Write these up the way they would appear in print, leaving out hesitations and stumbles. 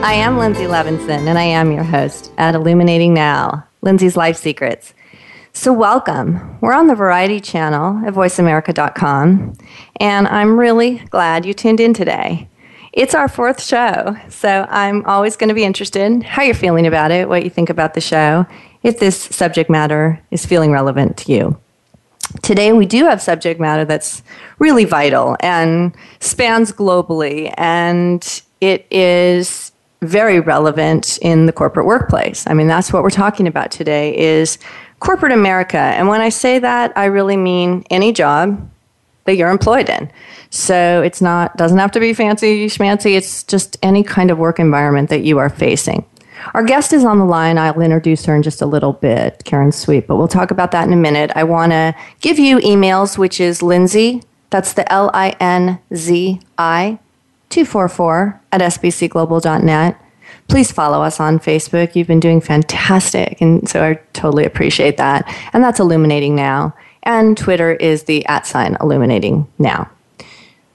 I am Lindsay Levinson, and I am your host at Illuminating Now, Lindsay's Life Secrets. So welcome. We're on the Variety Channel at voiceamerica.com, and I'm really glad you tuned in today. It's our fourth show, so I'm always going to be interested in how you're feeling about it, what you think about the show, if this subject matter is feeling relevant to you. Today, we do have subject matter that's really vital and spans globally, and it is very relevant in the corporate workplace. I mean, that's what we're talking about today is corporate America. And when I say that, I really mean any job that you're employed in. So it's not doesn't have to be fancy schmancy. It's just any kind of work environment that you are facing. Our guest is on the line. I'll introduce her in just a little bit, Karen Sweet, but we'll talk about that in a minute. I want to give you emails, which is Lindsay, that's the Linzi, 244 at sbcglobal.net. Please follow us on Facebook. You've been doing fantastic, and so I totally appreciate that. And that's Illuminating Now. And Twitter is the @ Illuminating Now.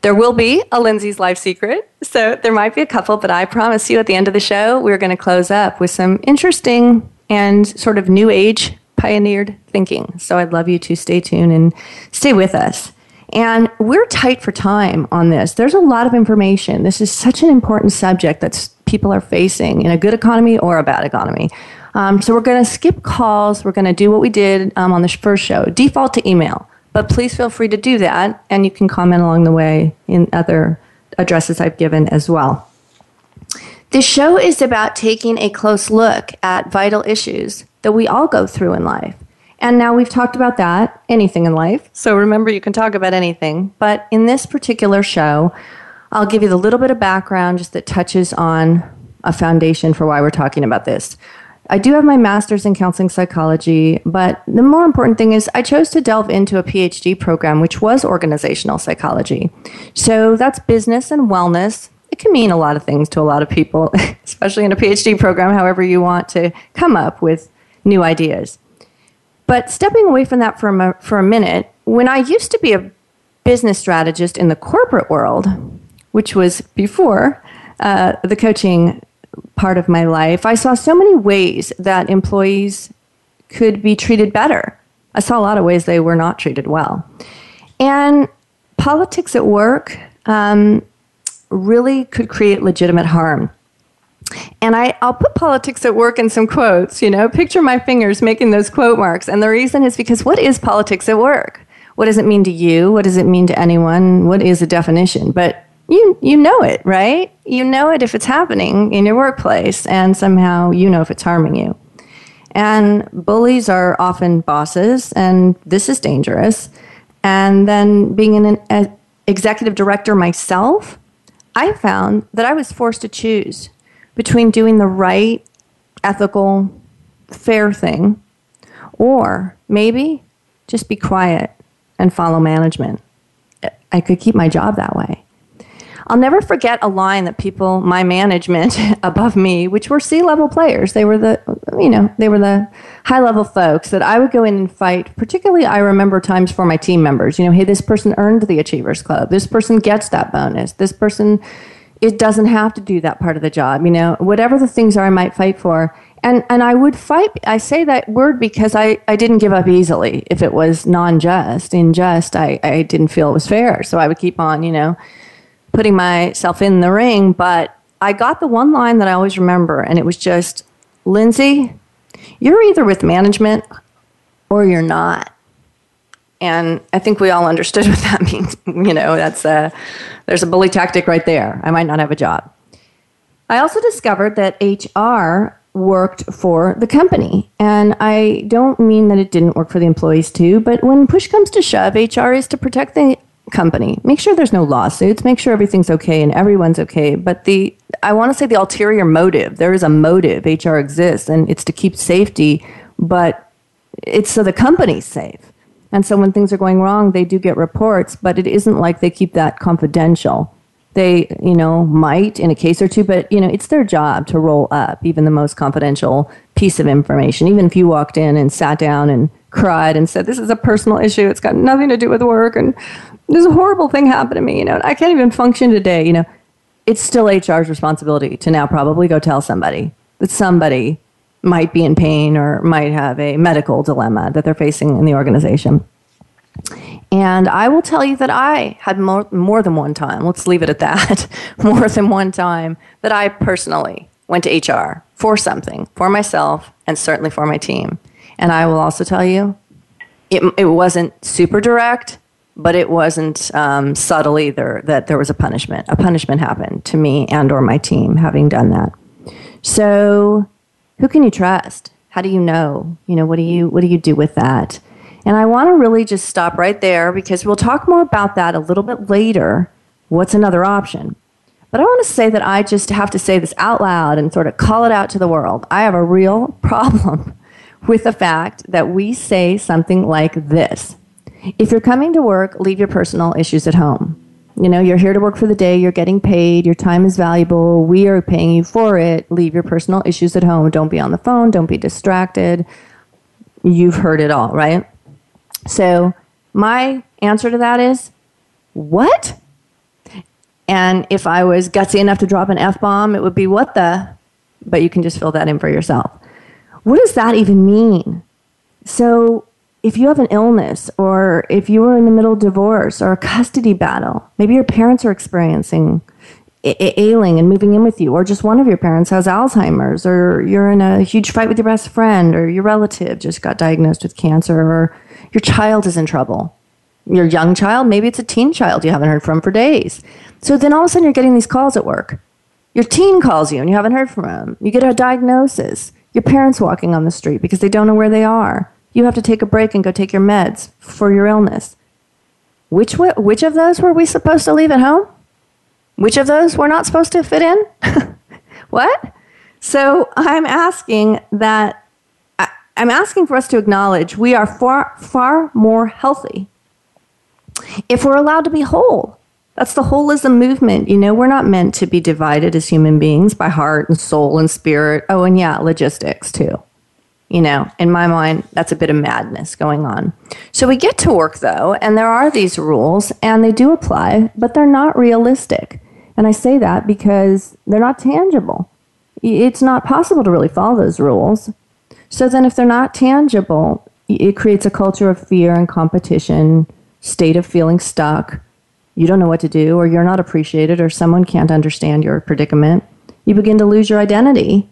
There will be a Lindsay's Life Secret, so there might be a couple, but I promise you at the end of the show, we're going to close up with some interesting and sort of new age pioneered thinking. So I'd love you to stay tuned and stay with us. And we're tight for time on this. There's a lot of information. This is such an important subject that people are facing in a good economy or a bad economy. So we're going to skip calls. We're going to do what we did on the first show, default to email. But please feel free to do that, and you can comment along the way in other addresses I've given as well. This show is about taking a close look at vital issues that we all go through in life. And now we've talked about that, anything in life. So remember, you can talk about anything. But in this particular show, I'll give you the little bit of background just that touches on a foundation for why we're talking about this. I do have my master's in counseling psychology, but the more important thing is I chose to delve into a PhD program, which was organizational psychology. So that's business and wellness. It can mean a lot of things to a lot of people, especially in a PhD program, however you want to come up with new ideas. But stepping away from that for a minute, when I used to be a business strategist in the corporate world, which was before the coaching part of my life, I saw so many ways that employees could be treated better. I saw a lot of ways they were not treated well. And politics at work really could create legitimate harm. And I'll put politics at work in some quotes, you know, picture my fingers making those quote marks. And the reason is because what is politics at work? What does it mean to you? What does it mean to anyone? What is the definition? But you know it, right? You know it if it's happening in your workplace, and somehow you know if it's harming you. And bullies are often bosses, and this is dangerous. And then being an executive director myself, I found that I was forced to choose between doing the right, ethical, fair thing, or maybe just be quiet and follow management. I could keep my job that way. I'll never forget a line that people, my management above me, which were C-level players, they were the high-level folks that I would go in and fight, particularly I remember times for my team members. You know, hey, this person earned the Achievers Club. This person gets that bonus. This person, it doesn't have to do that part of the job, you know, whatever the things are I might fight for. And I would fight. I say that word because I didn't give up easily. If it was non-just, unjust, I didn't feel it was fair. So I would keep on, putting myself in the ring. But I got the one line that I always remember, and it was just, Lindsay, you're either with management or you're not. And I think we all understood what that means. There's a bully tactic right there. I might not have a job. I also discovered that HR worked for the company. And I don't mean that it didn't work for the employees too, but when push comes to shove, HR is to protect the company. Make sure there's no lawsuits, make sure everything's okay and everyone's okay. But I want to say the ulterior motive, there is a motive. HR exists and it's to keep safety, but it's so the company's safe. And so when things are going wrong, they do get reports, but it isn't like they keep that confidential. They, might in a case or two, but, it's their job to roll up even the most confidential piece of information. Even if you walked in and sat down and cried and said, this is a personal issue, it's got nothing to do with work, and this horrible thing happened to me, and I can't even function today, it's still HR's responsibility to now probably go tell somebody that somebody might be in pain or might have a medical dilemma that they're facing in the organization. And I will tell you that I had more than one time, let's leave it at that, more than one time that I personally went to HR for something, for myself, and certainly for my team. And I will also tell you, it wasn't super direct, but it wasn't subtle either, that there was a punishment. A punishment happened to me and or my team having done that. So who can you trust? How do you know? What do you do with that? And I want to really just stop right there because we'll talk more about that a little bit later. What's another option? But I want to say that I just have to say this out loud and sort of call it out to the world. I have a real problem with the fact that we say something like this. If you're coming to work, leave your personal issues at home. You're here to work for the day, you're getting paid, your time is valuable, we are paying you for it, leave your personal issues at home. Don't be on the phone, don't be distracted. You've heard it all, right? So my answer to that is, what? And if I was gutsy enough to drop an F-bomb, it would be, what the? But you can just fill that in for yourself. What does that even mean? So if you have an illness, or if you were in the middle of divorce or a custody battle, maybe your parents are experiencing ailing and moving in with you, or just one of your parents has Alzheimer's, or you're in a huge fight with your best friend, or your relative just got diagnosed with cancer, or your child is in trouble. Your young child, maybe it's a teen child you haven't heard from for days. So then all of a sudden you're getting these calls at work. Your teen calls you and you haven't heard from them. You get a diagnosis. Your parents walking on the street because they don't know where they are. You have to take a break and go take your meds for your illness. Which of those were we supposed to leave at home? Which of those were not supposed to fit in? What? So I'm asking for us to acknowledge we are far, far more healthy if we're allowed to be whole. That's the holism movement. We're not meant to be divided as human beings by heart and soul and spirit. Oh, and yeah, logistics too. In my mind, that's a bit of madness going on. So we get to work, though, and there are these rules, and they do apply, but they're not realistic. And I say that because they're not tangible. It's not possible to really follow those rules. So then if they're not tangible, it creates a culture of fear and competition, state of feeling stuck. You don't know what to do, or you're not appreciated, or someone can't understand your predicament. You begin to lose your identity,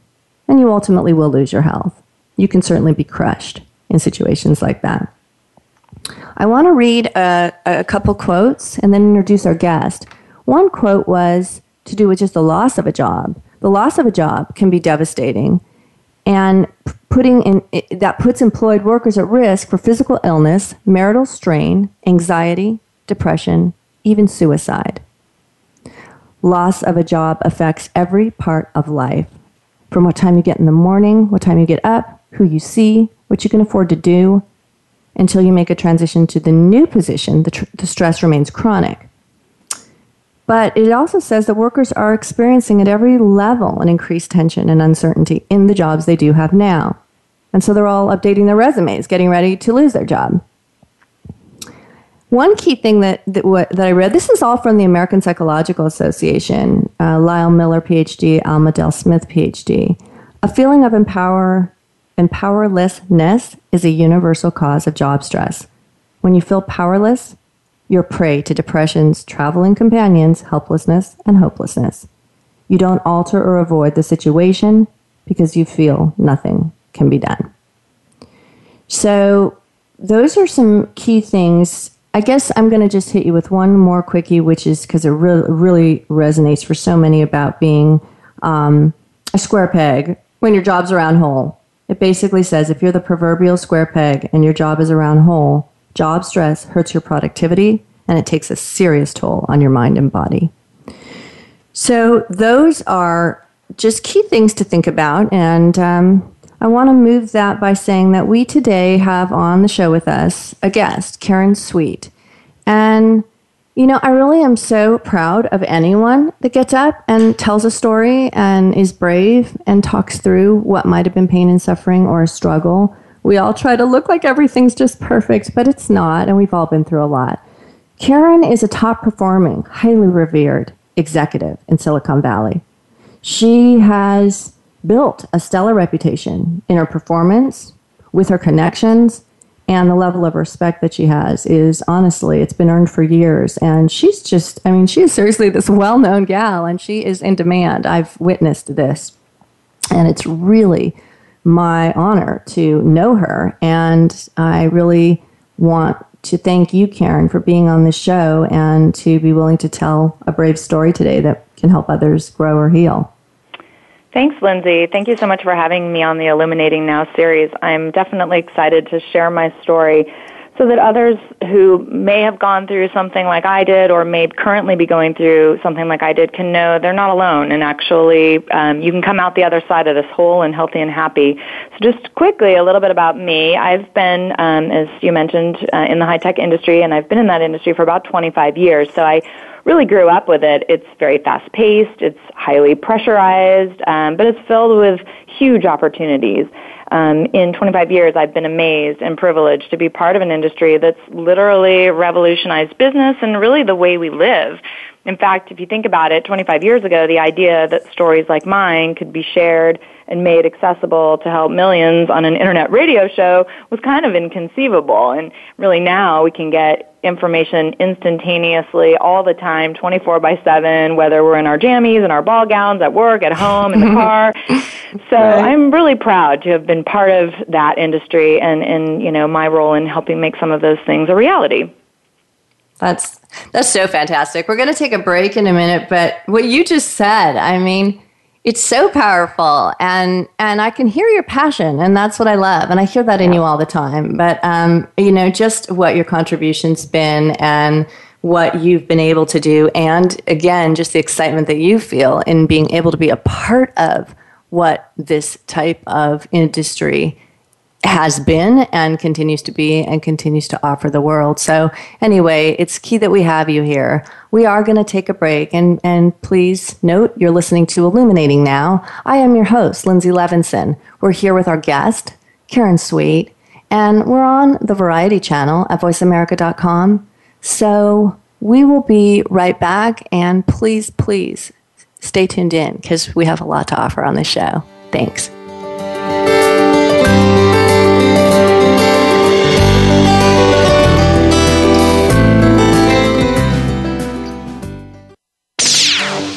and you ultimately will lose your health. You can certainly be crushed in situations like that. I want to read a couple quotes and then introduce our guest. One quote was to do with just the loss of a job. The loss of a job can be devastating, and that puts employed workers at risk for physical illness, marital strain, anxiety, depression, even suicide. Loss of a job affects every part of life. From what time you get in the morning, what time you get up, who you see, what you can afford to do, until you make a transition to the new position, the stress remains chronic. But it also says that workers are experiencing at every level an increased tension and uncertainty in the jobs they do have now. And so they're all updating their resumes, getting ready to lose their job. One key thing that I read, this is all from the American Psychological Association, Lyle Miller, PhD, Alma Dell Smith, PhD. A feeling of powerlessness is a universal cause of job stress. When you feel powerless, you're prey to depression's traveling companions, helplessness and hopelessness. You don't alter or avoid the situation because you feel nothing can be done. So those are some key things. I guess I'm going to just hit you with one more quickie, which is because it really resonates for so many about being a square peg when your job's a round hole. It basically says if you're the proverbial square peg and your job is a round hole, job stress hurts your productivity and it takes a serious toll on your mind and body. So those are just key things to think about. And I want to move that by saying that we today have on the show with us a guest, Karen Sweet. And, you know, I really am so proud of anyone that gets up and tells a story and is brave and talks through what might have been pain and suffering or a struggle. We all try to look like everything's just perfect, but it's not, and we've all been through a lot. Karen is a top-performing, highly revered executive in Silicon Valley. She has built a stellar reputation in her performance, with her connections, and the level of respect that she has is, honestly, it's been earned for years. And she's just, I mean, she is seriously this well-known gal, and she is in demand. I've witnessed this. And it's really my honor to know her. And I really want to thank you, Karen, for being on the show and to be willing to tell a brave story today that can help others grow or heal. Thanks, Lindsay. Thank you so much for having me on the Illuminating Now series. I'm definitely excited to share my story so that others who may have gone through something like I did or may currently be going through something like I did can know they're not alone, and actually you can come out the other side of this whole and healthy and happy. So just quickly, a little bit about me. I've been, as you mentioned, in the high-tech industry, and I've been in that industry for about 25 years, so I really grew up with it. It's very fast-paced, it's highly pressurized, but it's filled with huge opportunities. In 25 years, I've been amazed and privileged to be part of an industry that's literally revolutionized business and really the way we live. In fact, if you think about it, 25 years ago, the idea that stories like mine could be shared and made accessible to help millions on an internet radio show was kind of inconceivable. And really now we can get information instantaneously all the time, 24/7, whether we're in our jammies and our ball gowns at work, at home, in the car. So I'm really proud to have been part of that industry and you know, my role in helping make some of those things a reality. That's so fantastic. We're going to take a break in a minute, but what you just said, I mean, it's so powerful, and I can hear your passion, and that's what I love, and I hear that in you all the time. But, you know, just what your contribution's been and what you've been able to do, and, again, just the excitement that you feel in being able to be a part of what this type of industry has been and continues to be and continues to offer the world. So anyway, it's key that we have you here. We are going to take a break, and please note you're listening to Illuminating Now. I am your host, Lindsay Levinson. We're here with our guest, Karen Sweet, and we're on the Variety Channel at voiceamerica.com. So we will be right back, and please, please stay tuned in because we have a lot to offer on this show. Thanks.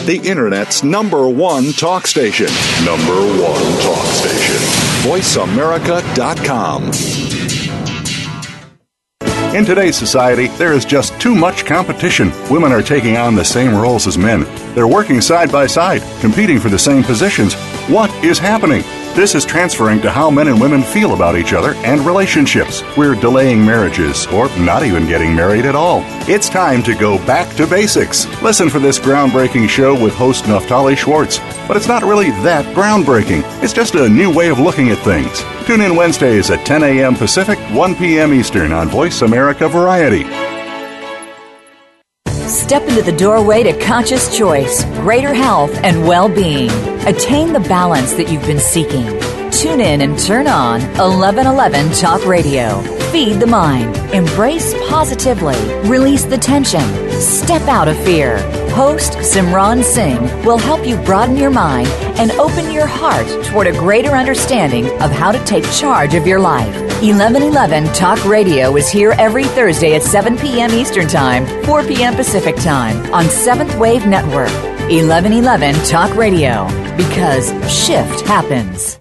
The Internet's #1 talk station. #1 talk station. VoiceAmerica.com. In today's society, there is just too much competition. Women are taking on the same roles as men. They're working side by side, competing for the same positions. What is happening? This is transferring to how men and women feel about each other and relationships. We're delaying marriages or not even getting married at all. It's time to go back to basics. Listen for this groundbreaking show with host Naftali Schwartz. But it's not really that groundbreaking. It's just a new way of looking at things. Tune in Wednesdays at 10 a.m. Pacific, 1 p.m. Eastern on Voice America Variety. Step into the doorway to conscious choice, greater health, and well-being. Attain the balance that you've been seeking. Tune in and turn on 1111 Talk Radio. Feed the mind. Embrace positively. Release the tension. Step out of fear. Host Simran Singh will help you broaden your mind and open your heart toward a greater understanding of how to take charge of your life. 1111 Talk Radio is here every Thursday at 7 p.m. Eastern Time, 4 p.m. Pacific Time on 7th Wave Network. 1111 Talk Radio, because shift happens.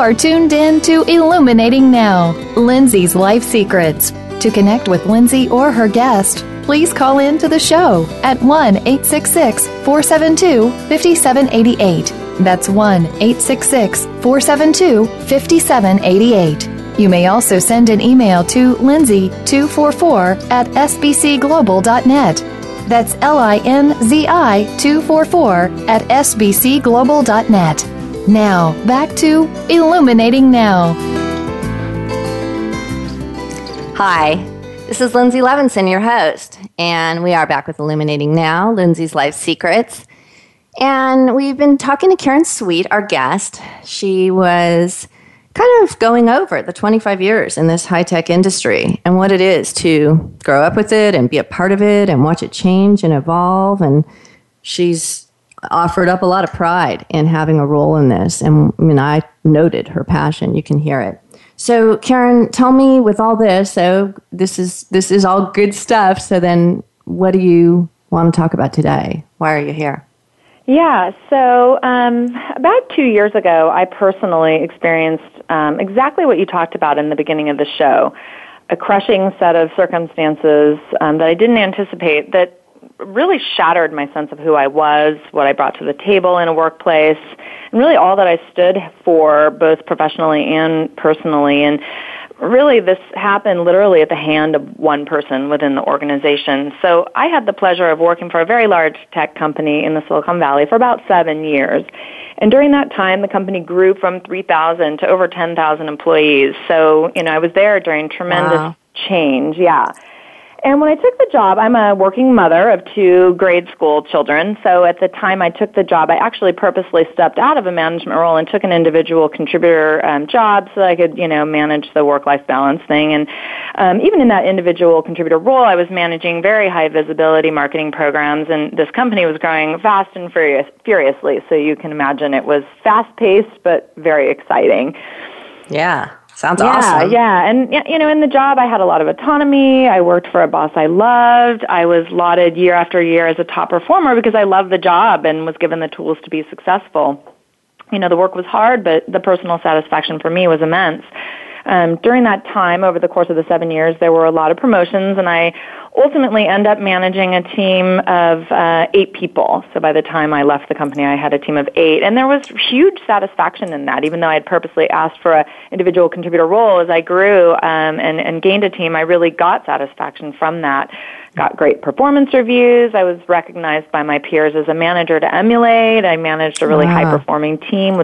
Are tuned in to Illuminating Now, Lindsay's Life Secrets. To connect with Lindsay or her guest, please call in to the show at 1-866-472-5788. That's 1-866-472-5788. You may also send an email to lindsay244@sbcglobal.net. That's linzi244@sbcglobal.net. Now, back to Illuminating Now. Hi, this is Lindsay Levinson, your host, and we are back with Illuminating Now, Lindsay's Life Secrets. And we've been talking to Karen Sweet, our guest. She was kind of going over the 25 years in this high-tech industry and what it is to grow up with it and be a part of it and watch it change and evolve. And she's offered up a lot of pride in having a role in this. And I mean, I noted her passion. You can hear it. So Karen, tell me with all this, so this is all good stuff. So then what do you want to talk about today? Why are you here? Yeah, so about 2 years ago, I personally experienced exactly what you talked about in the beginning of the show, a crushing set of circumstances that I didn't anticipate that really shattered my sense of who I was, what I brought to the table in a workplace, and really all that I stood for both professionally and personally. And really this happened literally at the hand of one person within the organization. So I had the pleasure of working for a very large tech company in the Silicon Valley for about 7 years. And during that time, the company grew from 3,000 to over 10,000 employees. So, I was there during tremendous change. Yeah. And when I took the job, I'm a working mother of two grade school children. So at the time I took the job, I actually purposely stepped out of a management role and took an individual contributor job so that I could, manage the work-life balance thing. And even in that individual contributor role, I was managing very high visibility marketing programs, and this company was growing fast and furiously. So you can imagine it was fast-paced but very exciting. Yeah. Sounds awesome. Yeah. And, in the job, I had a lot of autonomy. I worked for a boss I loved. I was lauded year after year as a top performer because I loved the job and was given the tools to be successful. The work was hard, but the personal satisfaction for me was immense. During that time, over the course of the 7 years, there were a lot of promotions, and I ultimately end up managing a team of 8 people. So by the time I left the company, I had a team of 8. And there was huge satisfaction in that. Even though I had purposely asked for an individual contributor role, as I grew and gained a team, I really got satisfaction from that. Got great performance reviews. I was recognized by my peers as a manager to emulate. I managed a really high-performing team.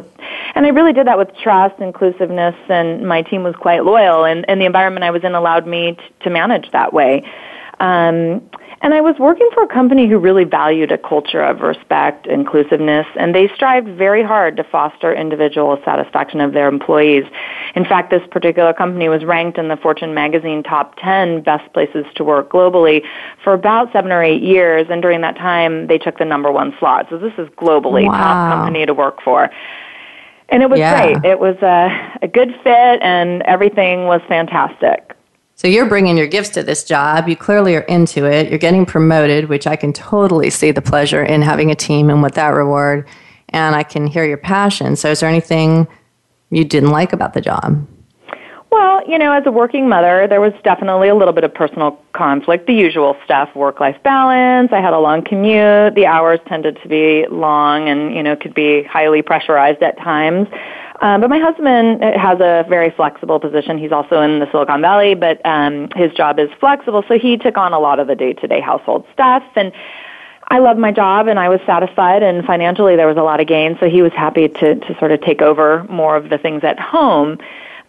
And I really did that with trust, inclusiveness, and my team was quite loyal. And the environment I was in allowed me to manage that way. And I was working for a company who really valued a culture of respect, inclusiveness, and they strived very hard to foster individual satisfaction of their employees. In fact, this particular company was ranked in the Fortune Magazine top 10 best places to work globally for about 7 or 8 years, and during that time, they took the number 1 slot. So this is globally top company to work for. And it was great. It was a good fit, and everything was fantastic. So you're bringing your gifts to this job. You clearly are into it. You're getting promoted, which I can totally see the pleasure in having a team and what that reward. And I can hear your passion. So is there anything you didn't like about the job? Well, you know, as a working mother, there was definitely a little bit of personal conflict, the usual stuff, work-life balance. I had a long commute. The hours tended to be long and, you know, could be highly pressurized at times. But my husband has a very flexible position. He's also in the Silicon Valley, but his job is flexible, so he took on a lot of the day-to-day household stuff. And I loved my job, and I was satisfied, and financially there was a lot of gain, so he was happy to sort of take over more of the things at home.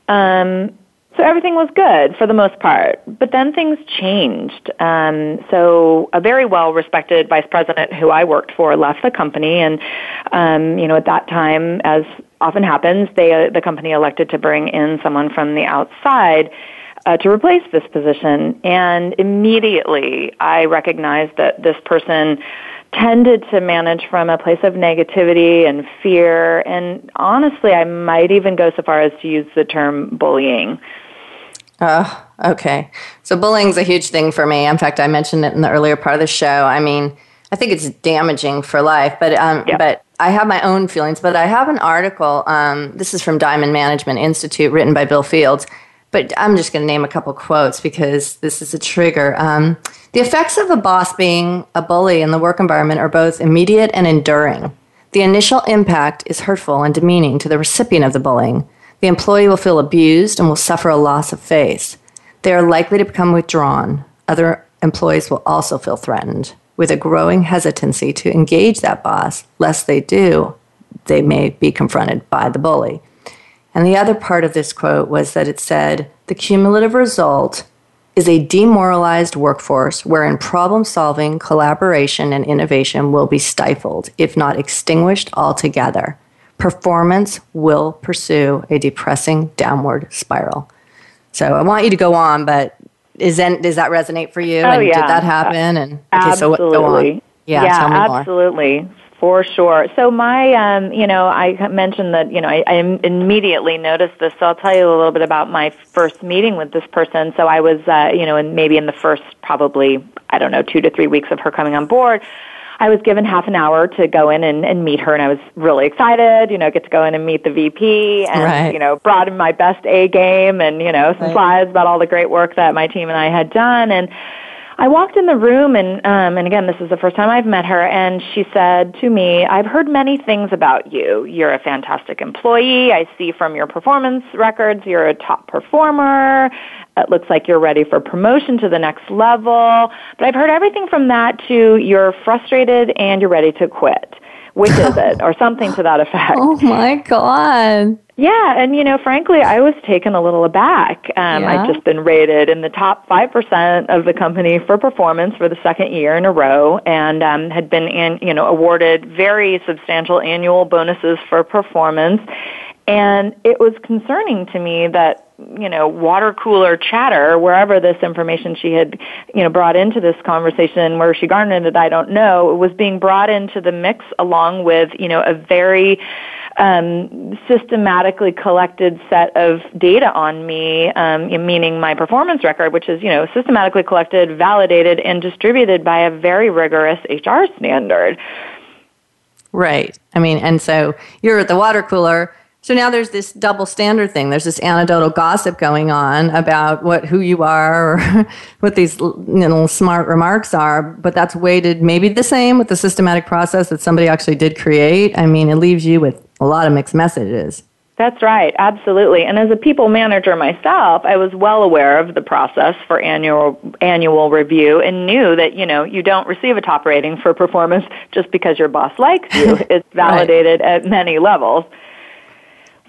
So everything was good for the most part, but then things changed. So a very well-respected vice president who I worked for left the company, and you know, at that time, as often happens, the company elected to bring in someone from the outside to replace this position. And immediately, I recognized that this person tended to manage from a place of negativity and fear, and honestly, I might even go so far as to use the term bullying. Okay. So bullying's a huge thing for me. In fact, I mentioned it in the earlier part of the show. I mean, I think it's damaging for life, but I have my own feelings. But I have an article, this is from Diamond Management Institute, written by Bill Fields, but I'm just going to name a couple quotes because this is a trigger. The effects of a boss being a bully in the work environment are both immediate and enduring. The initial impact is hurtful and demeaning to the recipient of the bullying. The employee will feel abused and will suffer a loss of face. They are likely to become withdrawn. Other employees will also feel threatened, with a growing hesitancy to engage that boss. Lest they do, they may be confronted by the bully. And the other part of this quote was that it said, the cumulative result is a demoralized workforce wherein problem solving, collaboration, and innovation will be stifled, if not extinguished altogether. Performance will pursue a depressing downward spiral. So I want you to go on, but does that resonate for you? Oh, and yeah. Did that happen? And absolutely. Okay, so go on. Yeah, tell me absolutely. More. For sure. So my, you know, I mentioned that, you know, I immediately noticed this. So I'll tell you a little bit about my first meeting with this person. So I was, you know, and maybe in the first probably, I don't know, 2 to 3 weeks of her coming on board, I was given half an hour to go in and meet her, and I was really excited, you know, get to go in and meet the VP and, right. you know, brought in my best A game and, you know, some right. slides about all the great work that my team and I had done. And I walked in the room, and again, this is the first time I've met her, and she said to me, I've heard many things about you. You're a fantastic employee. I see from your performance records you're a top performer. It looks like you're ready for promotion to the next level. But I've heard everything from that to you're frustrated and you're ready to quit. Which is it? Or something to that effect. Oh, my God. Yeah, and, you know, frankly, I was taken a little aback. I'd just been rated in the top 5% of the company for performance for the second year in a row, and had been, you know, awarded very substantial annual bonuses for performance. And it was concerning to me that, you know, water cooler chatter, wherever this information she had, you know, brought into this conversation, where she garnered it, I don't know, was being brought into the mix along with, you know, a very systematically collected set of data on me, meaning my performance record, which is, you know, systematically collected, validated, and distributed by a very rigorous HR standard. Right. I mean, and so you're at the water cooler. So now there's this double standard thing. There's this anecdotal gossip going on about who you are, or what these little smart remarks are, but that's weighted maybe the same with the systematic process that somebody actually did create. I mean, it leaves you with a lot of mixed messages. That's right, absolutely. And as a people manager myself, I was well aware of the process for annual review and knew that, you know, you don't receive a top rating for performance just because your boss likes you. It's validated right. at many levels.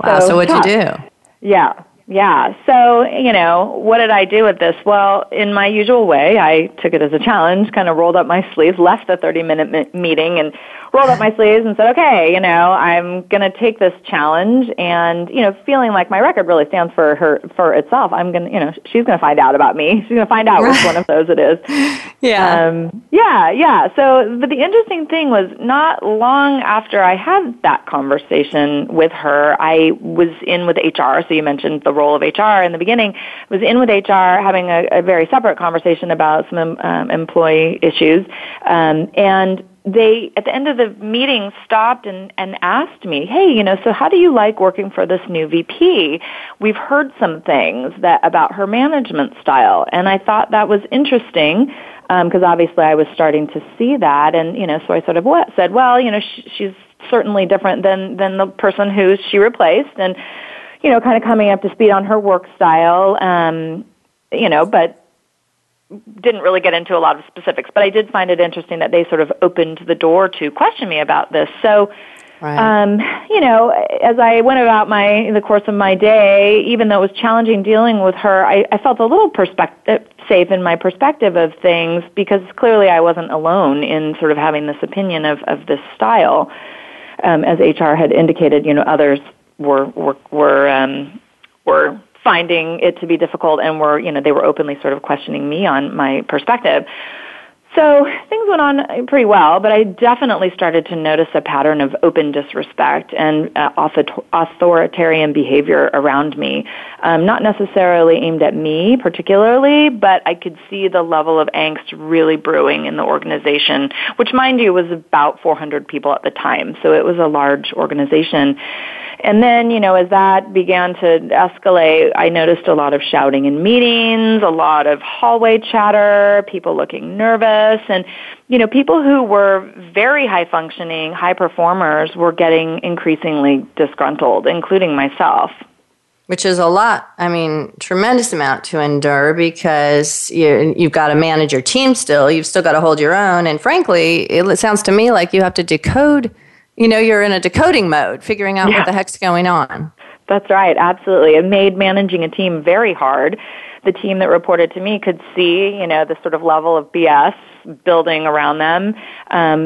Wow, so what'd you do? Yeah. So, you know, what did I do with this? Well, in my usual way, I took it as a challenge, kind of rolled up my sleeves, left the 30-minute meeting and rolled up my sleeves and said, okay, you know, I'm going to take this challenge and, you know, feeling like my record really stands for itself, I'm going to, you know, she's going to find out about me. She's going to find out which one of those it is. Yeah. So, but the interesting thing was not long after I had that conversation with her, I was in with HR. So you mentioned the role of HR in the beginning. I was in with HR having a very separate conversation about some employee issues. And they, at the end of the meeting, stopped and asked me, hey, so how do you like working for this new VP? We've heard some things about her management style. And I thought that was interesting, because obviously I was starting to see that. And, so I sort of said, well, she's certainly different than the person who she replaced, and, kind of coming up to speed on her work style, but didn't really get into a lot of specifics. But I did find it interesting that they sort of opened the door to question me about this. So, right. As I went about the course of my day, even though it was challenging dealing with her, I felt a little safe in my perspective of things, because clearly I wasn't alone in sort of having this opinion of this style. As HR had indicated, others were finding it to be difficult and they were openly sort of questioning me on my perspective. So things went on pretty well, but I definitely started to notice a pattern of open disrespect and authoritarian behavior around me, not necessarily aimed at me particularly, but I could see the level of angst really brewing in the organization, which, mind you, was about 400 people at the time, so it was a large organization. And then, as that began to escalate, I noticed a lot of shouting in meetings, a lot of hallway chatter, people looking nervous, and, people who were very high-functioning, high performers were getting increasingly disgruntled, including myself. Which is a lot, tremendous amount to endure, because you've got to manage your team still, you've still got to hold your own, and frankly, it sounds to me like you have to decode. You're in a decoding mode, figuring out what the heck's going on. That's right, absolutely. It made managing a team very hard. The team that reported to me could see, the sort of level of BS building around them.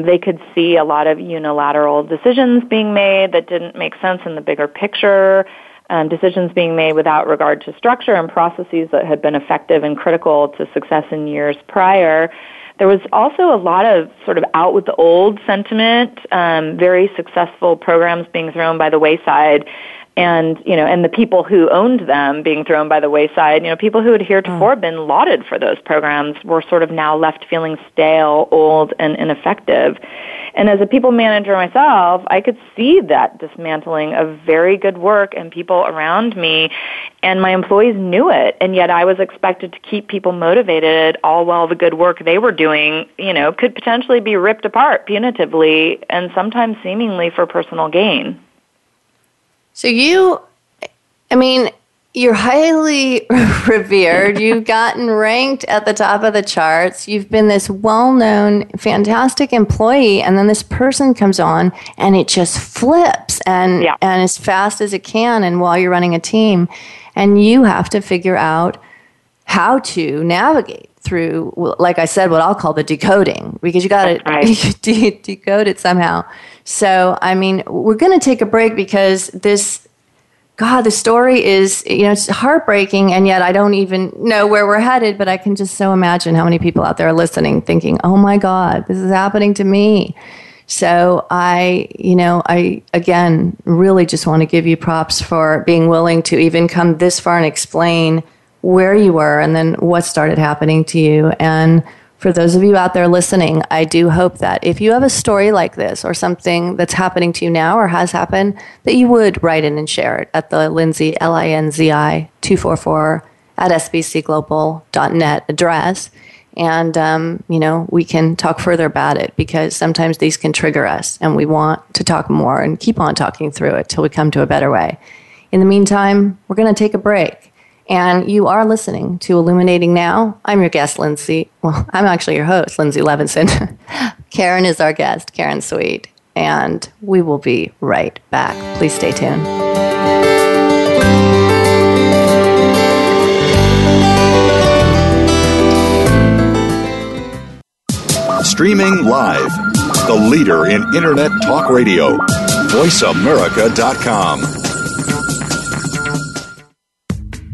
They could see a lot of unilateral decisions being made that didn't make sense in the bigger picture, decisions being made without regard to structure and processes that had been effective and critical to success in years prior. There was also a lot of sort of out with the old sentiment, very successful programs being thrown by the wayside, and, and the people who owned them being thrown by the wayside. People who had heretofore been lauded for those programs were sort of now left feeling stale, old, and ineffective. And as a people manager myself, I could see that dismantling of very good work and people around me, and my employees knew it, and yet I was expected to keep people motivated all while the good work they were doing, could potentially be ripped apart punitively and sometimes seemingly for personal gain. So you're highly revered. You've gotten ranked at the top of the charts. You've been this well-known, fantastic employee, and then this person comes on, and it just flips, and as fast as it can, and while you're running a team, and you have to figure out how to navigate through, like I said, what I'll call the decoding, because you got to decode it somehow. So, we're going to take a break, because the story is, it's heartbreaking, and yet I don't even know where we're headed, but I can just so imagine how many people out there are listening thinking, oh my God, this is happening to me. So I again, really just want to give you props for being willing to even come this far and explain where you were and then what started happening to you. And for those of you out there listening, I do hope that if you have a story like this or something that's happening to you now or has happened, that you would write in and share it at the Lindsay, Linzi, 244 at sbcglobal.net address. And, we can talk further about it, because sometimes these can trigger us and we want to talk more and keep on talking through it till we come to a better way. In the meantime, we're going to take a break. And you are listening to Illuminating Now. I'm your guest, Lindsay. Well, I'm actually your host, Lindsay Levinson. Karen is our guest, Karen Sweet. And we will be right back. Please stay tuned. Streaming live, the leader in Internet talk radio, VoiceAmerica.com.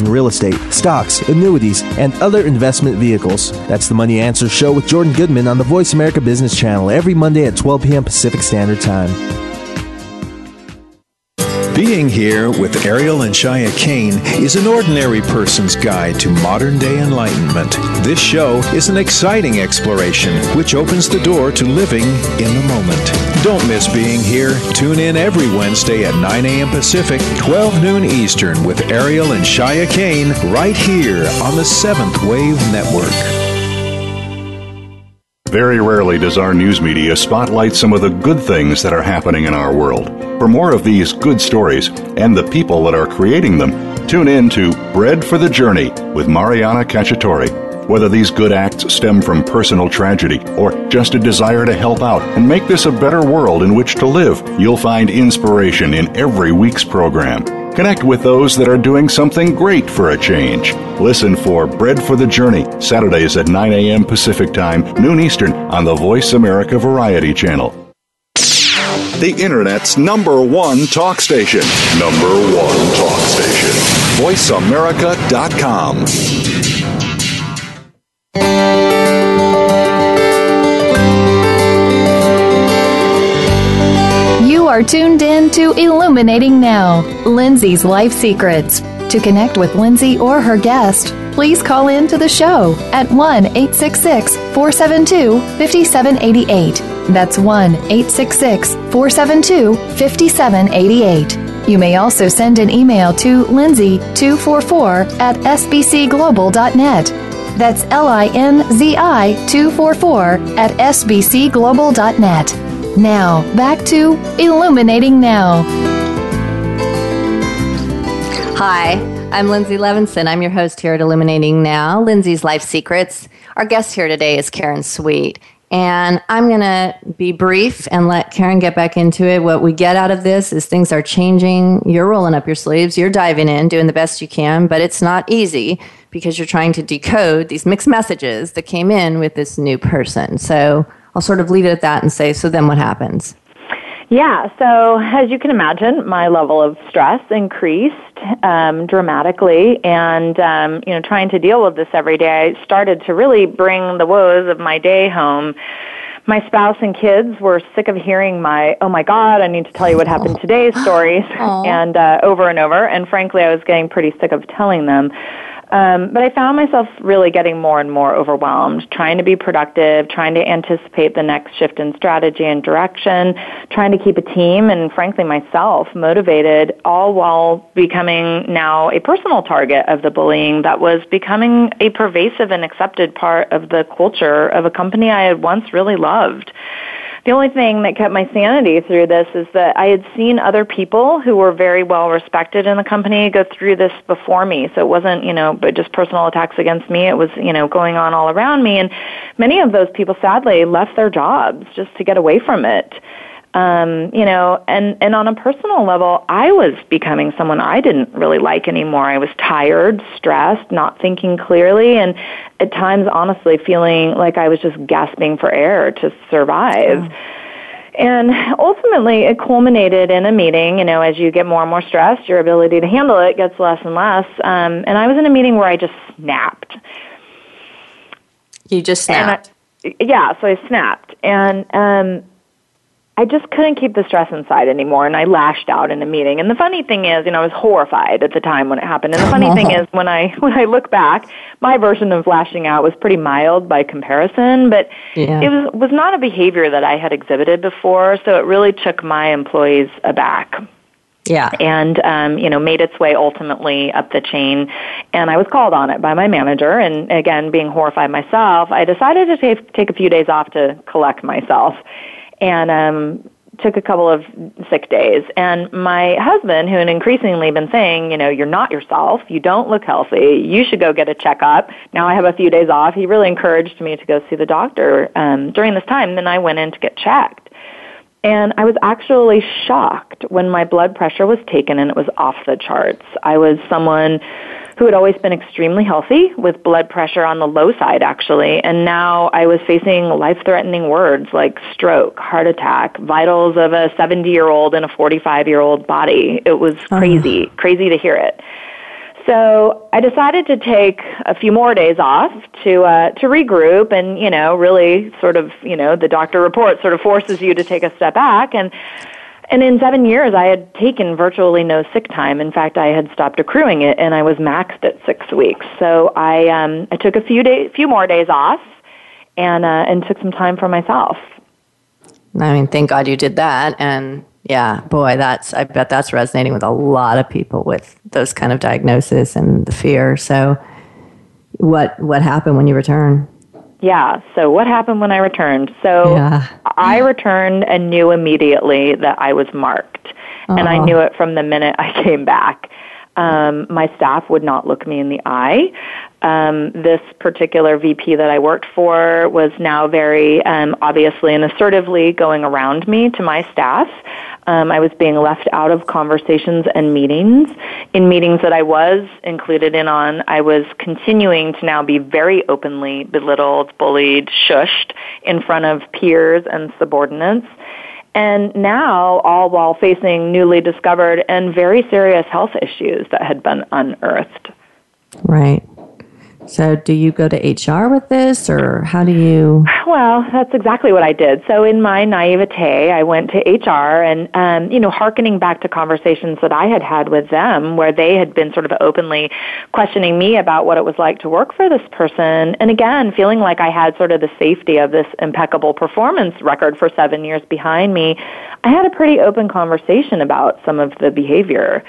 in real estate, stocks, annuities, and other investment vehicles. That's The Money Answer Show with Jordan Goodman on the Voice America Business Channel every Monday at 12 p.m. Pacific Standard Time. Being Here with Ariel and Shia Kane is an ordinary person's guide to modern-day enlightenment. This show is an exciting exploration which opens the door to living in the moment. Don't miss Being Here. Tune in every Wednesday at 9 a.m. Pacific, 12 noon Eastern with Ariel and Shia Kane right here on the Seventh Wave Network. Very rarely does our news media spotlight some of the good things that are happening in our world. For more of these good stories and the people that are creating them, tune in to Bread for the Journey with Mariana Cacciatore. Whether these good acts stem from personal tragedy or just a desire to help out and make this a better world in which to live, you'll find inspiration in every week's program. Connect with those that are doing something great for a change. Listen for Bread for the Journey, Saturdays at 9 a.m. Pacific Time, noon Eastern, on the Voice America Variety Channel. The Internet's #1 talk station. #1 talk station. VoiceAmerica.com. Are tuned in to Illuminating Now, Lindsay's Life Secrets. To connect with Lindsay or her guest, please call in to the show at 1-866-472-5788. That's 1-866-472-5788. You may also send an email to lindsay244@sbcglobal.net. That's linzi244@sbcglobal.net. Now, back to Illuminating Now. Hi, I'm Lindsay Levinson. I'm your host here at Illuminating Now, Lindsay's Life Secrets. Our guest here today is Karen Sweet. And I'm going to be brief and let Karen get back into it. What we get out of this is things are changing. You're rolling up your sleeves. You're diving in, doing the best you can. But it's not easy because you're trying to decode these mixed messages that came in with this new person. So I'll sort of leave it at that and say, so then what happens? Yeah, so as you can imagine, my level of stress increased dramatically, and trying to deal with this every day, I started to really bring the woes of my day home. My spouse and kids were sick of hearing my, oh my God, I need to tell you what happened today stories, and over and over, and frankly, I was getting pretty sick of telling them. But I found myself really getting more and more overwhelmed, trying to be productive, trying to anticipate the next shift in strategy and direction, trying to keep a team and, frankly, myself motivated, all while becoming now a personal target of the bullying that was becoming a pervasive and accepted part of the culture of a company I had once really loved. The only thing that kept my sanity through this is that I had seen other people who were very well respected in the company go through this before me. So it wasn't, but just personal attacks against me. It was, going on all around me. And many of those people, sadly, left their jobs just to get away from it. And on a personal level, I was becoming someone I didn't really like anymore. I was tired, stressed, not thinking clearly, and at times, honestly, feeling like I was just gasping for air to survive. Oh. And ultimately, it culminated in a meeting. As you get more and more stressed, your ability to handle it gets less and less. And I was in a meeting where I just snapped. You just snapped. So I snapped. And I just couldn't keep the stress inside anymore, and I lashed out in a meeting. And the funny thing is, I was horrified at the time when it happened. And the funny thing is, when I look back, my version of lashing out was pretty mild by comparison, but it was not a behavior that I had exhibited before, so it really took my employees aback. Yeah. And, made its way ultimately up the chain. And I was called on it by my manager. And again, being horrified myself, I decided to take a few days off to collect myself. And took a couple of sick days, and my husband, who had increasingly been saying, you know, you're not yourself, you don't look healthy, you should go get a checkup. Now I have a few days off. He really encouraged me to go see the doctor during this time. Then I went in to get checked. And I was actually shocked when my blood pressure was taken and it was off the charts. I was someone who had always been extremely healthy with blood pressure on the low side, actually, and now I was facing life-threatening words like stroke, heart attack, vitals of a 70-year-old in a 45-year-old body. It was crazy, crazy to hear it. So I decided to take a few more days off to regroup and, you know, really sort of, you know, the doctor report sort of forces you to take a step back. And in 7 years, I had taken virtually no sick time. In fact, I had stopped accruing it, and I was maxed at 6 weeks. So I took a few more days off and took some time for myself. I mean, thank God you did that. And yeah, boy, I bet that's resonating with a lot of people with those kind of diagnoses and the fear. So what happened when you returned? Yeah, so what happened when I returned? So yeah. I returned and knew immediately that I was marked, and I knew it from the minute I came back. My staff would not look me in the eye. This particular VP that I worked for was now very obviously and assertively going around me to my staff. I was being left out of conversations and meetings. In meetings that I was included in on, I was continuing to now be very openly belittled, bullied, shushed in front of peers and subordinates. And now, all while facing newly discovered and very serious health issues that had been unearthed. Right. So do you go to HR with this, or how do you? Well, that's exactly what I did. So in my naivete, I went to HR and, you know, hearkening back to conversations that I had had with them where they had been sort of openly questioning me about what it was like to work for this person. And again, feeling like I had sort of the safety of this impeccable performance record for 7 years behind me, I had a pretty open conversation about some of the behavior.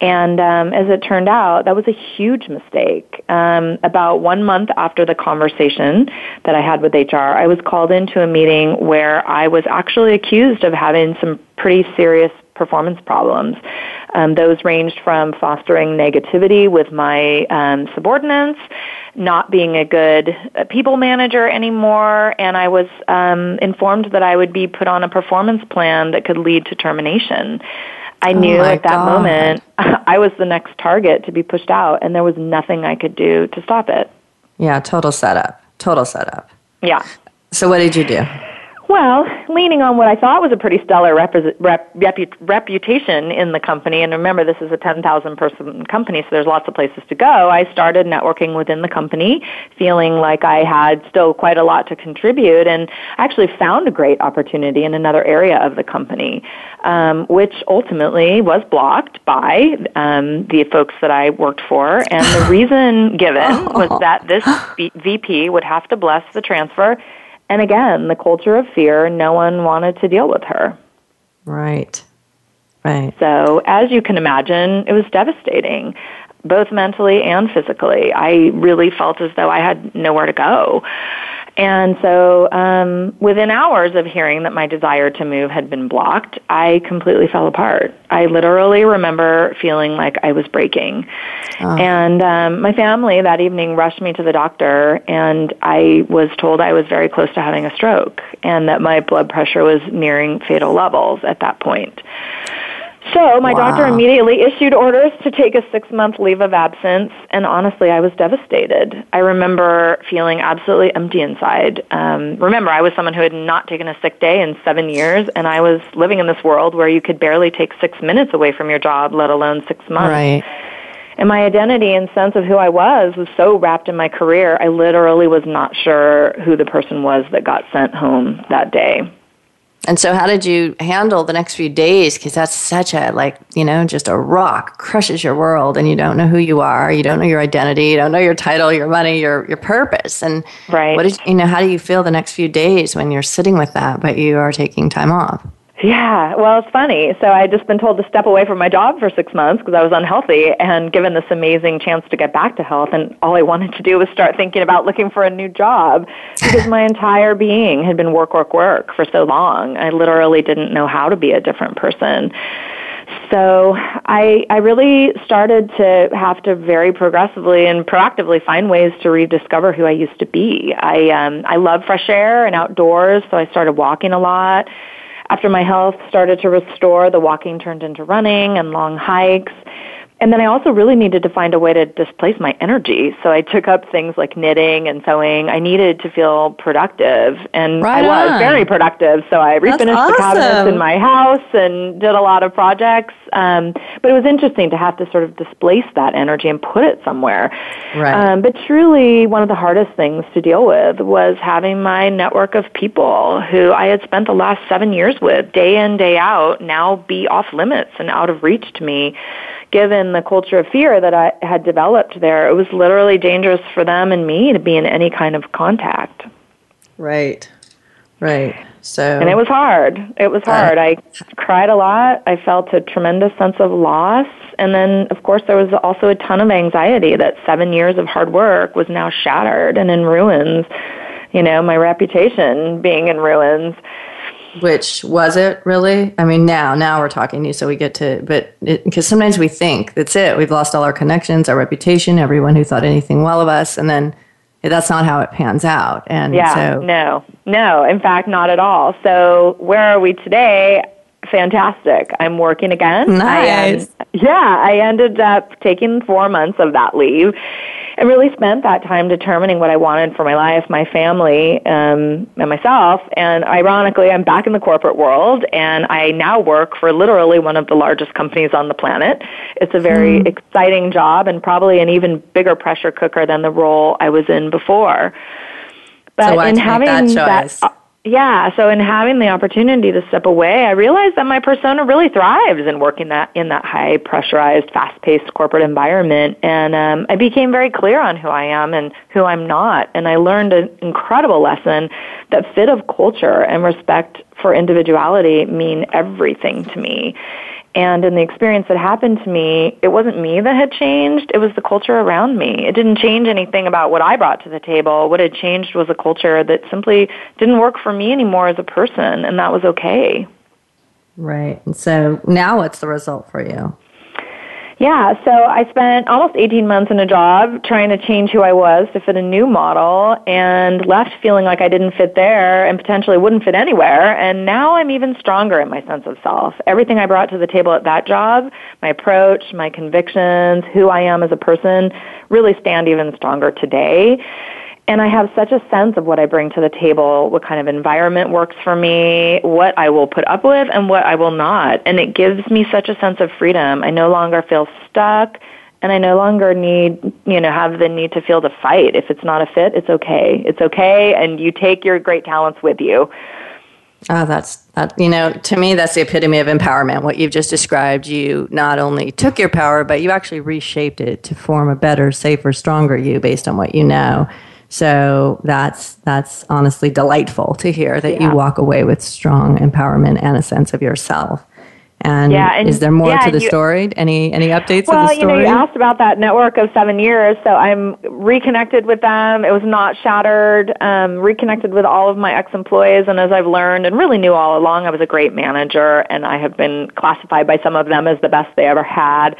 And as it turned out, that was a huge mistake. About 1 month after the conversation that I had with HR, I was called into a meeting where I was actually accused of having some pretty serious performance problems. Those ranged from fostering negativity with my subordinates, not being a good people manager anymore, and I was informed that I would be put on a performance plan that could lead to termination. I knew at that moment I was the next target to be pushed out, and there was nothing I could do to stop it. Yeah, total setup. Yeah. So what did you do? Well, leaning on what I thought was a pretty stellar reputation in the company, and remember this is a 10,000-person company, so there's lots of places to go, I started networking within the company, feeling like I had still quite a lot to contribute, and actually found a great opportunity in another area of the company, which ultimately was blocked by the folks that I worked for, and the reason given was that this VP would have to bless the transfer. And again, the culture of fear, no one wanted to deal with her. Right, right. So as you can imagine, it was devastating, both mentally and physically. I really felt as though I had nowhere to go. And so within hours of hearing that my desire to move had been blocked, I completely fell apart. I literally remember feeling like I was breaking. And my family that evening rushed me to the doctor, and I was told I was very close to having a stroke and that my blood pressure was nearing fatal levels at that point. So my doctor immediately issued orders to take a 6-month leave of absence, and honestly, I was devastated. I remember feeling absolutely empty inside. Remember, I was someone who had not taken a sick day in 7 years, and I was living in this world where you could barely take 6 minutes away from your job, let alone 6 months. Right. And my identity and sense of who I was so wrapped in my career, I literally was not sure who the person was that got sent home that day. And so how did you handle the next few days? Because that's such a, like, you know, just a rock crushes your world, and you don't know who you are. You don't know your identity. You don't know your title, your money, your purpose. And right. What did you know? How do you feel the next few days when you're sitting with that, but you are taking time off? Yeah, well, it's funny. So I had just been told to step away from my job for 6 months because I was unhealthy and given this amazing chance to get back to health. And all I wanted to do was start thinking about looking for a new job because my entire being had been work, work, work for so long. I literally didn't know how to be a different person. So I really started to have to very progressively and proactively find ways to rediscover who I used to be. I love fresh air and outdoors, so I started walking a lot. After my health started to restore, the walking turned into running and long hikes. And then I also really needed to find a way to displace my energy. So I took up things like knitting and sewing. I needed to feel productive, and I was very productive. So I refinished the cabinets in my house and did a lot of projects. But it was interesting to have to sort of displace that energy and put it somewhere. Right. But truly, one of the hardest things to deal with was having my network of people who I had spent the last 7 years with, day in, day out, now be off limits and out of reach to me. Given the culture of fear that I had developed there, it was literally dangerous for them and me to be in any kind of contact. Right, right. And it was hard. It was hard. I cried a lot. I felt a tremendous sense of loss. And then, of course, there was also a ton of anxiety that 7 years of hard work was now shattered and in ruins. You know, my reputation being in ruins. Which was it really? I mean, now we're talking to you, so we get to, but because sometimes we think that's it. We've lost all our connections, our reputation, everyone who thought anything well of us. And then that's not how it pans out. And no, in fact, not at all. So where are we today? Fantastic. I'm working again. Nice. I ended up taking 4 months of that leave. I really spent that time determining what I wanted for my life, my family, and myself. And ironically, I'm back in the corporate world, and I now work for literally one of the largest companies on the planet. It's a very exciting job and probably an even bigger pressure cooker than the role I was in before. But so in having that choice? So in having the opportunity to step away, I realized that my persona really thrives in working in that high pressurized, fast-paced corporate environment. And I became very clear on who I am and who I'm not. And I learned an incredible lesson that fit of culture and respect for individuality mean everything to me. And in the experience that happened to me, it wasn't me that had changed. It was the culture around me. It didn't change anything about what I brought to the table. What had changed was a culture that simply didn't work for me anymore as a person, and that was okay. Right. And so now what's the result for you? Yeah, so I spent almost 18 months in a job trying to change who I was to fit a new model and left feeling like I didn't fit there and potentially wouldn't fit anywhere. And now I'm even stronger in my sense of self. Everything I brought to the table at that job, my approach, my convictions, who I am as a person, really stand even stronger today. And I have such a sense of what I bring to the table, what kind of environment works for me, what I will put up with and what I will not. And it gives me such a sense of freedom. I no longer feel stuck, and I no longer have the need to feel the fight. If it's not a fit, it's okay. It's okay, and you take your great talents with you. Oh, to me, that's the epitome of empowerment. What you've just described, you not only took your power, but you actually reshaped it to form a better, safer, stronger you based on what you know. So that's honestly delightful to hear that you walk away with strong empowerment and a sense of yourself. And is there more to the story? Any updates on the story? Well, you asked about that network of 7 years, so I'm reconnected with them. It was not shattered, reconnected with all of my ex-employees, and as I've learned and really knew all along, I was a great manager, and I have been classified by some of them as the best they ever had.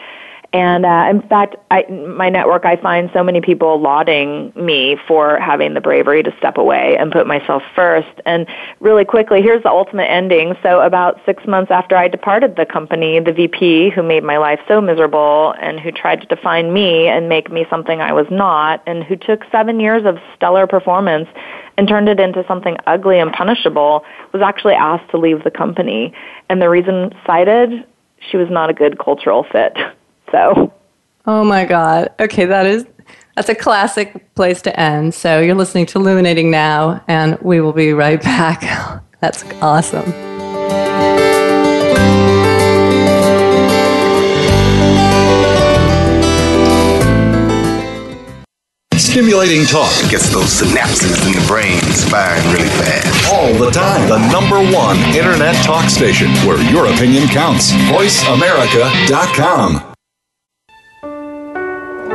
And in fact, my network, I find so many people lauding me for having the bravery to step away and put myself first. And really quickly, here's the ultimate ending. So about 6 months after I departed the company, the VP who made my life so miserable and who tried to define me and make me something I was not, and who took 7 years of stellar performance and turned it into something ugly and punishable, was actually asked to leave the company. And the reason cited, she was not a good cultural fit. So. Oh my God. Okay, that's a classic place to end. So you're listening to Illuminating Now, and we will be right back. That's awesome. Stimulating talk. It gets those synapses in the brain firing really fast. All the time. The #1 internet talk station where your opinion counts. VoiceAmerica.com.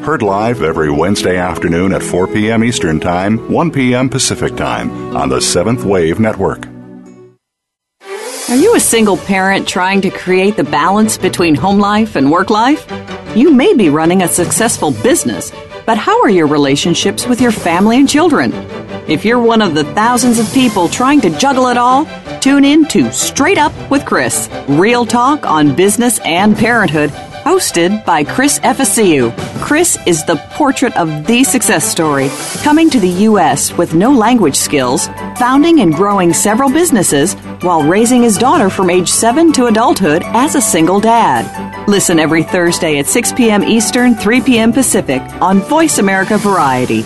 Heard live every Wednesday afternoon at 4 p.m. Eastern Time, 1 p.m. Pacific Time on the Seventh Wave Network. Are you a single parent trying to create the balance between home life and work life? You may be running a successful business, but how are your relationships with your family and children? If you're one of the thousands of people trying to juggle it all, tune in to Straight Up with Chris, real talk on business and parenthood, hosted by Chris Efesiou. Chris is the portrait of the success story, coming to the U.S. with no language skills, founding and growing several businesses while raising his daughter from age 7 to adulthood as a single dad. Listen every Thursday at 6 p.m. Eastern, 3 p.m. Pacific on Voice America Variety.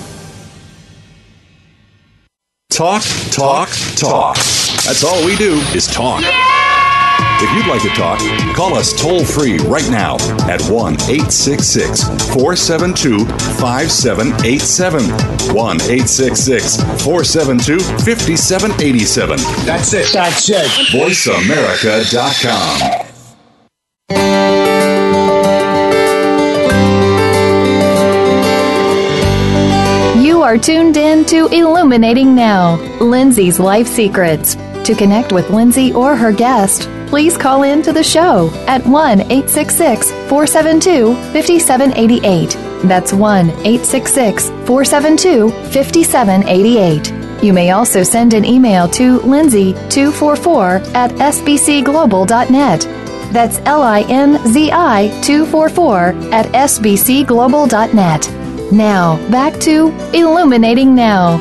Talk, talk, talk. That's all we do is talk. Yeah! If you'd like to talk, call us toll-free right now at 1-866-472-5787. 1-866-472-5787. That's it. That's it. VoiceAmerica.com. You are tuned in to Illuminating Now, Lindsay's Life Secrets. To connect with Lindsay or her guest, please call in to the show at 1-866-472-5788. That's 1-866-472-5788. You may also send an email to lindsay244@sbcglobal.net. That's linzi244@sbcglobal.net. Now, back to Illuminating Now.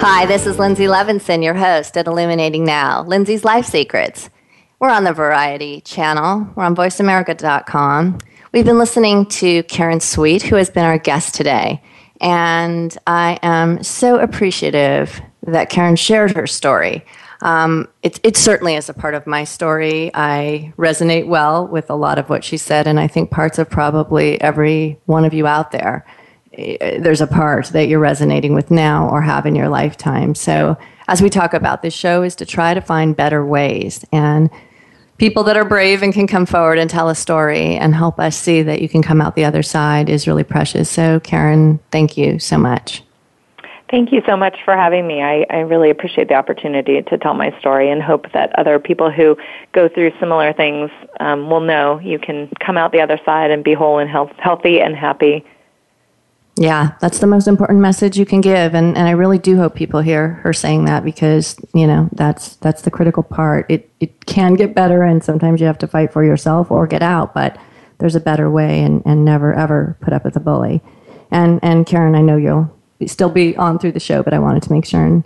Hi, this is Lindsay Levinson, your host at Illuminating Now, Lindsay's Life Secrets. We're on the Variety Channel. We're on voiceamerica.com. We've been listening to Karen Sweet, who has been our guest today. And I am so appreciative that Karen shared her story. It certainly is a part of my story. I resonate well with a lot of what she said, and I think parts of probably every one of you out there. There's a part that you're resonating with now or have in your lifetime. So as we talk about this show is to try to find better ways and people that are brave and can come forward and tell a story and help us see that you can come out the other side is really precious. So Karen, thank you so much. Thank you so much for having me. I really appreciate the opportunity to tell my story and hope that other people who go through similar things will know you can come out the other side and be whole and healthy and happy. Yeah, that's the most important message you can give, and I really do hope people hear her saying that because, you know, that's the critical part. It can get better, and sometimes you have to fight for yourself or get out, but there's a better way, and never, ever put up with a bully. And Karen, I know you'll still be on through the show, but I wanted to make sure and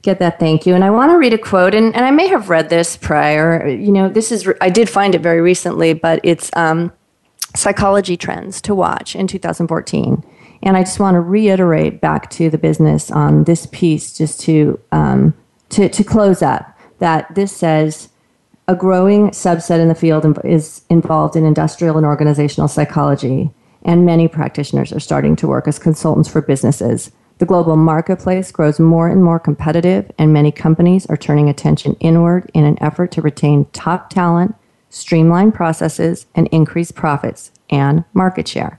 get that thank you. And I want to read a quote, and I may have read this prior. You know, this is I did find it very recently, but it's Psychology Trends to Watch in 2014. And I just want to reiterate back to the business on this piece just to close up that this says a growing subset in the field is involved in industrial and organizational psychology, and many practitioners are starting to work as consultants for businesses. The global marketplace grows more and more competitive, and many companies are turning attention inward in an effort to retain top talent, streamline processes, and increase profits and market share.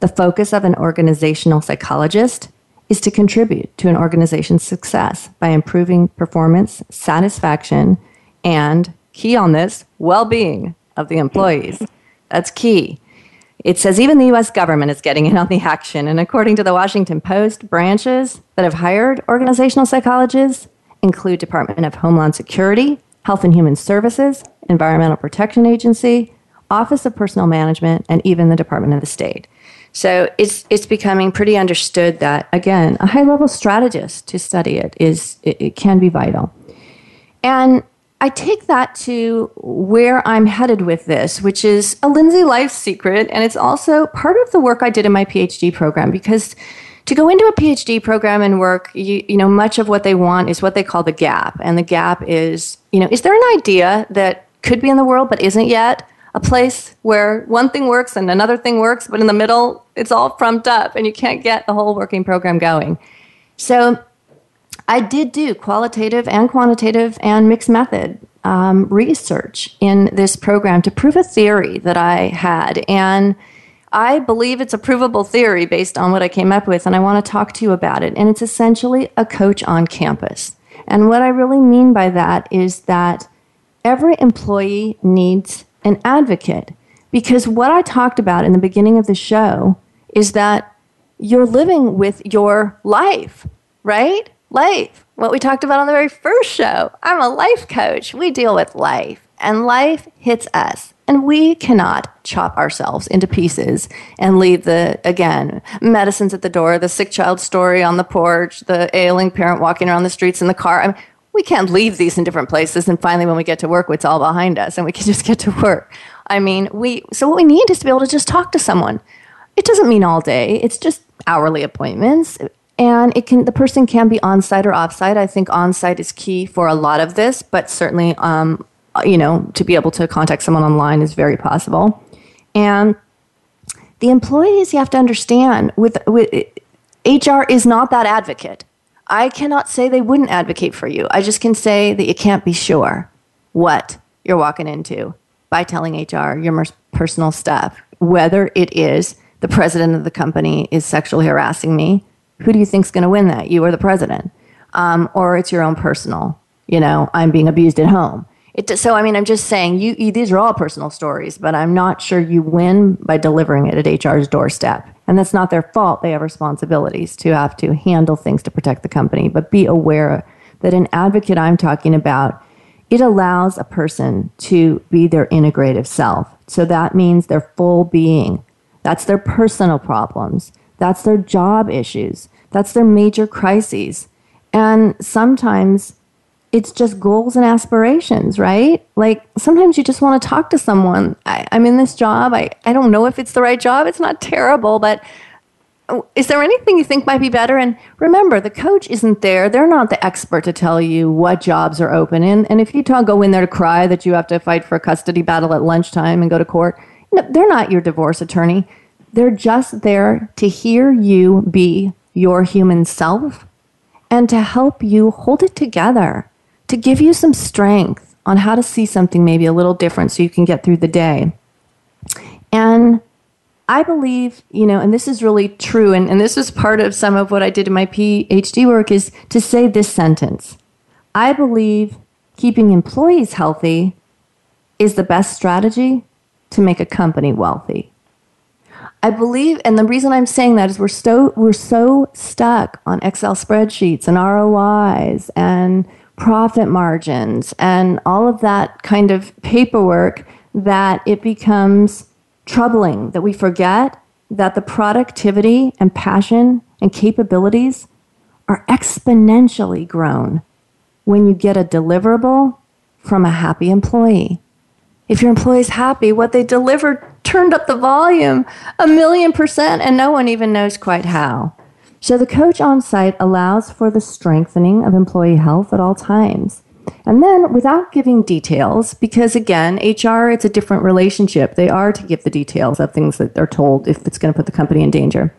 The focus of an organizational psychologist is to contribute to an organization's success by improving performance, satisfaction, and, key on this, well-being of the employees. That's key. It says even the U.S. government is getting in on the action, and according to the Washington Post, branches that have hired organizational psychologists include Department of Homeland Security, Health and Human Services, Environmental Protection Agency, Office of Personnel Management, and even the Department of State. So it's becoming pretty understood that, again, a high-level strategist to study it is it can be vital. And I take that to where I'm headed with this, which is a Lindsay Life Secret, and it's also part of the work I did in my PhD program, because to go into a PhD program and work, you know, much of what they want is what they call the gap, and the gap is, you know, is there an idea that could be in the world but isn't yet? A place where one thing works and another thing works, but in the middle, it's all frumped up and you can't get the whole working program going. So I did do qualitative and quantitative and mixed method research in this program to prove a theory that I had. And I believe it's a provable theory based on what I came up with, and I want to talk to you about it. And it's essentially a coach on campus. And what I really mean by that is that every employee needs an advocate, because what I talked about in the beginning of the show is that you're living with your life, right? Life. What we talked about on the very first show. I'm a life coach. We deal with life, and life hits us, and we cannot chop ourselves into pieces and leave the, again, medicines at the door, the sick child story on the porch, the ailing parent walking around the streets in the car. I mean, we can't leave these in different places, and finally when we get to work, it's all behind us, and we can just get to work. I mean, so what we need is to be able to just talk to someone. It doesn't mean all day. It's just hourly appointments, and the person can be on-site or off-site. I think on-site is key for a lot of this, but certainly, you know, to be able to contact someone online is very possible. And the employees, you have to understand, with HR is not that advocate. I cannot say they wouldn't advocate for you. I just can say that you can't be sure what you're walking into by telling HR your personal stuff. Whether it is the president of the company is sexually harassing me, who do you think's going to win that? You or the president? Or it's your own personal, you know, I'm being abused at home. So, I mean, I'm just saying, these are all personal stories, but I'm not sure you win by delivering it at HR's doorstep. And that's not their fault. They have responsibilities to have to handle things to protect the company. But be aware that an advocate I'm talking about, it allows a person to be their integrative self. So that means their full being. That's their personal problems. That's their job issues. That's their major crises. And sometimes it's just goals and aspirations, right? Like, sometimes you just want to talk to someone. I'm in this job. I don't know if it's the right job. It's not terrible, but is there anything you think might be better? And remember, the coach isn't there. They're not the expert to tell you what jobs are open. And if you go in there to cry that you have to fight for a custody battle at lunchtime and go to court, no, they're not your divorce attorney. They're just there to hear you be your human self and to help you hold it together, to give you some strength on how to see something maybe a little different so you can get through the day. And I believe, you know, and this is really true, and this was part of some of what I did in my PhD work, is to say this sentence. I believe keeping employees healthy is the best strategy to make a company wealthy. I believe, and the reason I'm saying that is we're so stuck on Excel spreadsheets and ROIs and profit margins and all of that kind of paperwork that it becomes troubling, that we forget that the productivity and passion and capabilities are exponentially grown when you get a deliverable from a happy employee. If your employee's happy, what they deliver turned up the volume 1,000,000%, and no one even knows quite how. So the coach on site allows for the strengthening of employee health at all times. And then, without giving details, because again, HR, it's a different relationship. They are to give the details of things that they're told if it's going to put the company in danger.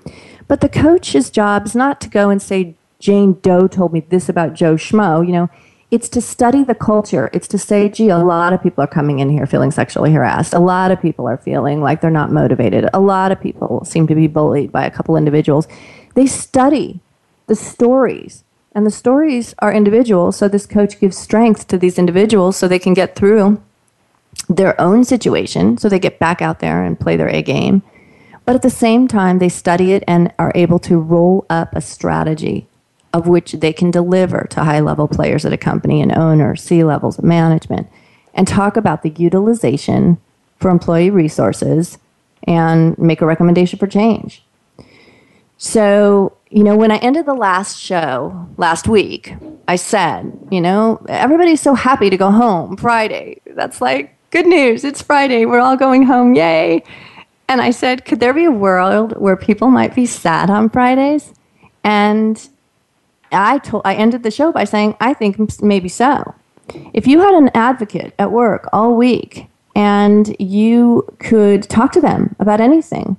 But the coach's job is not to go and say, Jane Doe told me this about Joe Schmo. You know, it's to study the culture. It's to say, gee, a lot of people are coming in here feeling sexually harassed. A lot of people are feeling like they're not motivated. A lot of people seem to be bullied by a couple individuals. They study the stories, and the stories are individual, so this coach gives strength to these individuals so they can get through their own situation, so they get back out there and play their A game. But at the same time, they study it and are able to roll up a strategy of which they can deliver to high-level players at a company and owners, C-levels, and management, and talk about the utilization for employee resources and make a recommendation for change. So, you know, when I ended the last show last week, I said, you know, everybody's so happy to go home Friday. That's like, good news, it's Friday, we're all going home, yay. And I said, could there be a world where people might be sad on Fridays? And I ended the show by saying, I think maybe so. If you had an advocate at work all week and you could talk to them about anything,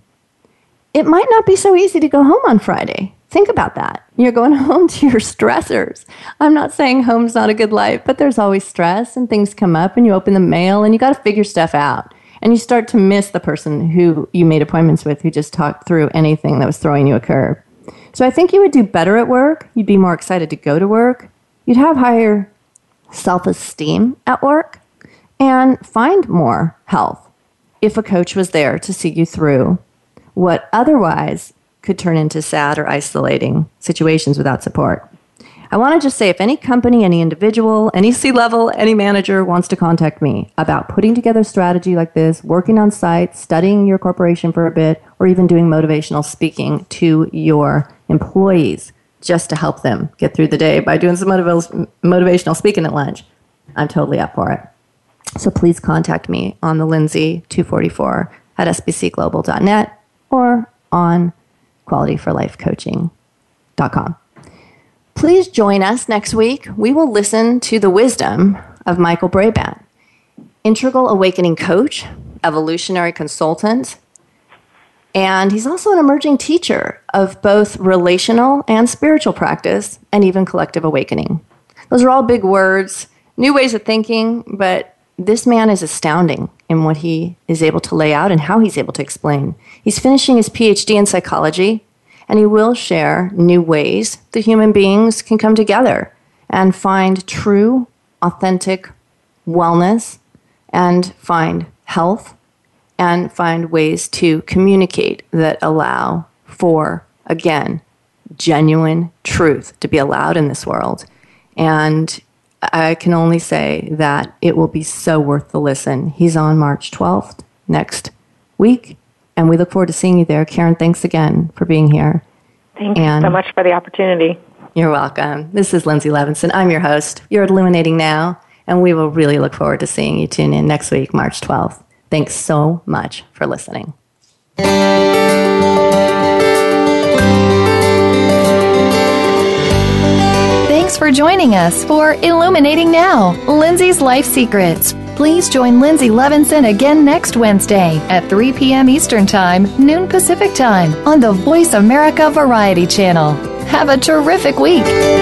it might not be so easy to go home on Friday. Think about that. You're going home to your stressors. I'm not saying home's not a good life, but there's always stress and things come up and you open the mail and you got to figure stuff out. And you start to miss the person who you made appointments with who just talked through anything that was throwing you a curve. So I think you would do better at work. You'd be more excited to go to work. You'd have higher self-esteem at work and find more health if a coach was there to see you through what otherwise could turn into sad or isolating situations without support. I want to just say, if any company, any individual, any C-level, any manager wants to contact me about putting together strategy like this, working on site, studying your corporation for a bit, or even doing motivational speaking to your employees just to help them get through the day by doing some motivational speaking at lunch, I'm totally up for it. So please contact me on the lindsay244@sbcglobal.net or on qualityforlifecoaching.com. Please join us next week. We will listen to the wisdom of Michael Brabant, integral awakening coach, evolutionary consultant, and he's also an emerging teacher of both relational and spiritual practice and even collective awakening. Those are all big words, new ways of thinking, but this man is astounding in what he is able to lay out and how he's able to explain. He's finishing his PhD in psychology, and he will share new ways that human beings can come together and find true, authentic wellness and find health and find ways to communicate that allow for, again, genuine truth to be allowed in this world. And I can only say that it will be so worth the listen. He's on March 12th next week. And we look forward to seeing you there. Karen, thanks again for being here. Thank you so much for the opportunity. You're welcome. This is Lindsay Levinson. I'm your host. You're at Illuminating Now, and we will really look forward to seeing you. Tune in next week, March 12th. Thanks so much for listening. Thanks for joining us for Illuminating Now, Lindsay's Life Secrets. Please join Lindsay Levinson again next Wednesday at 3 p.m. Eastern Time, noon Pacific Time on the Voice America Variety Channel. Have a terrific week.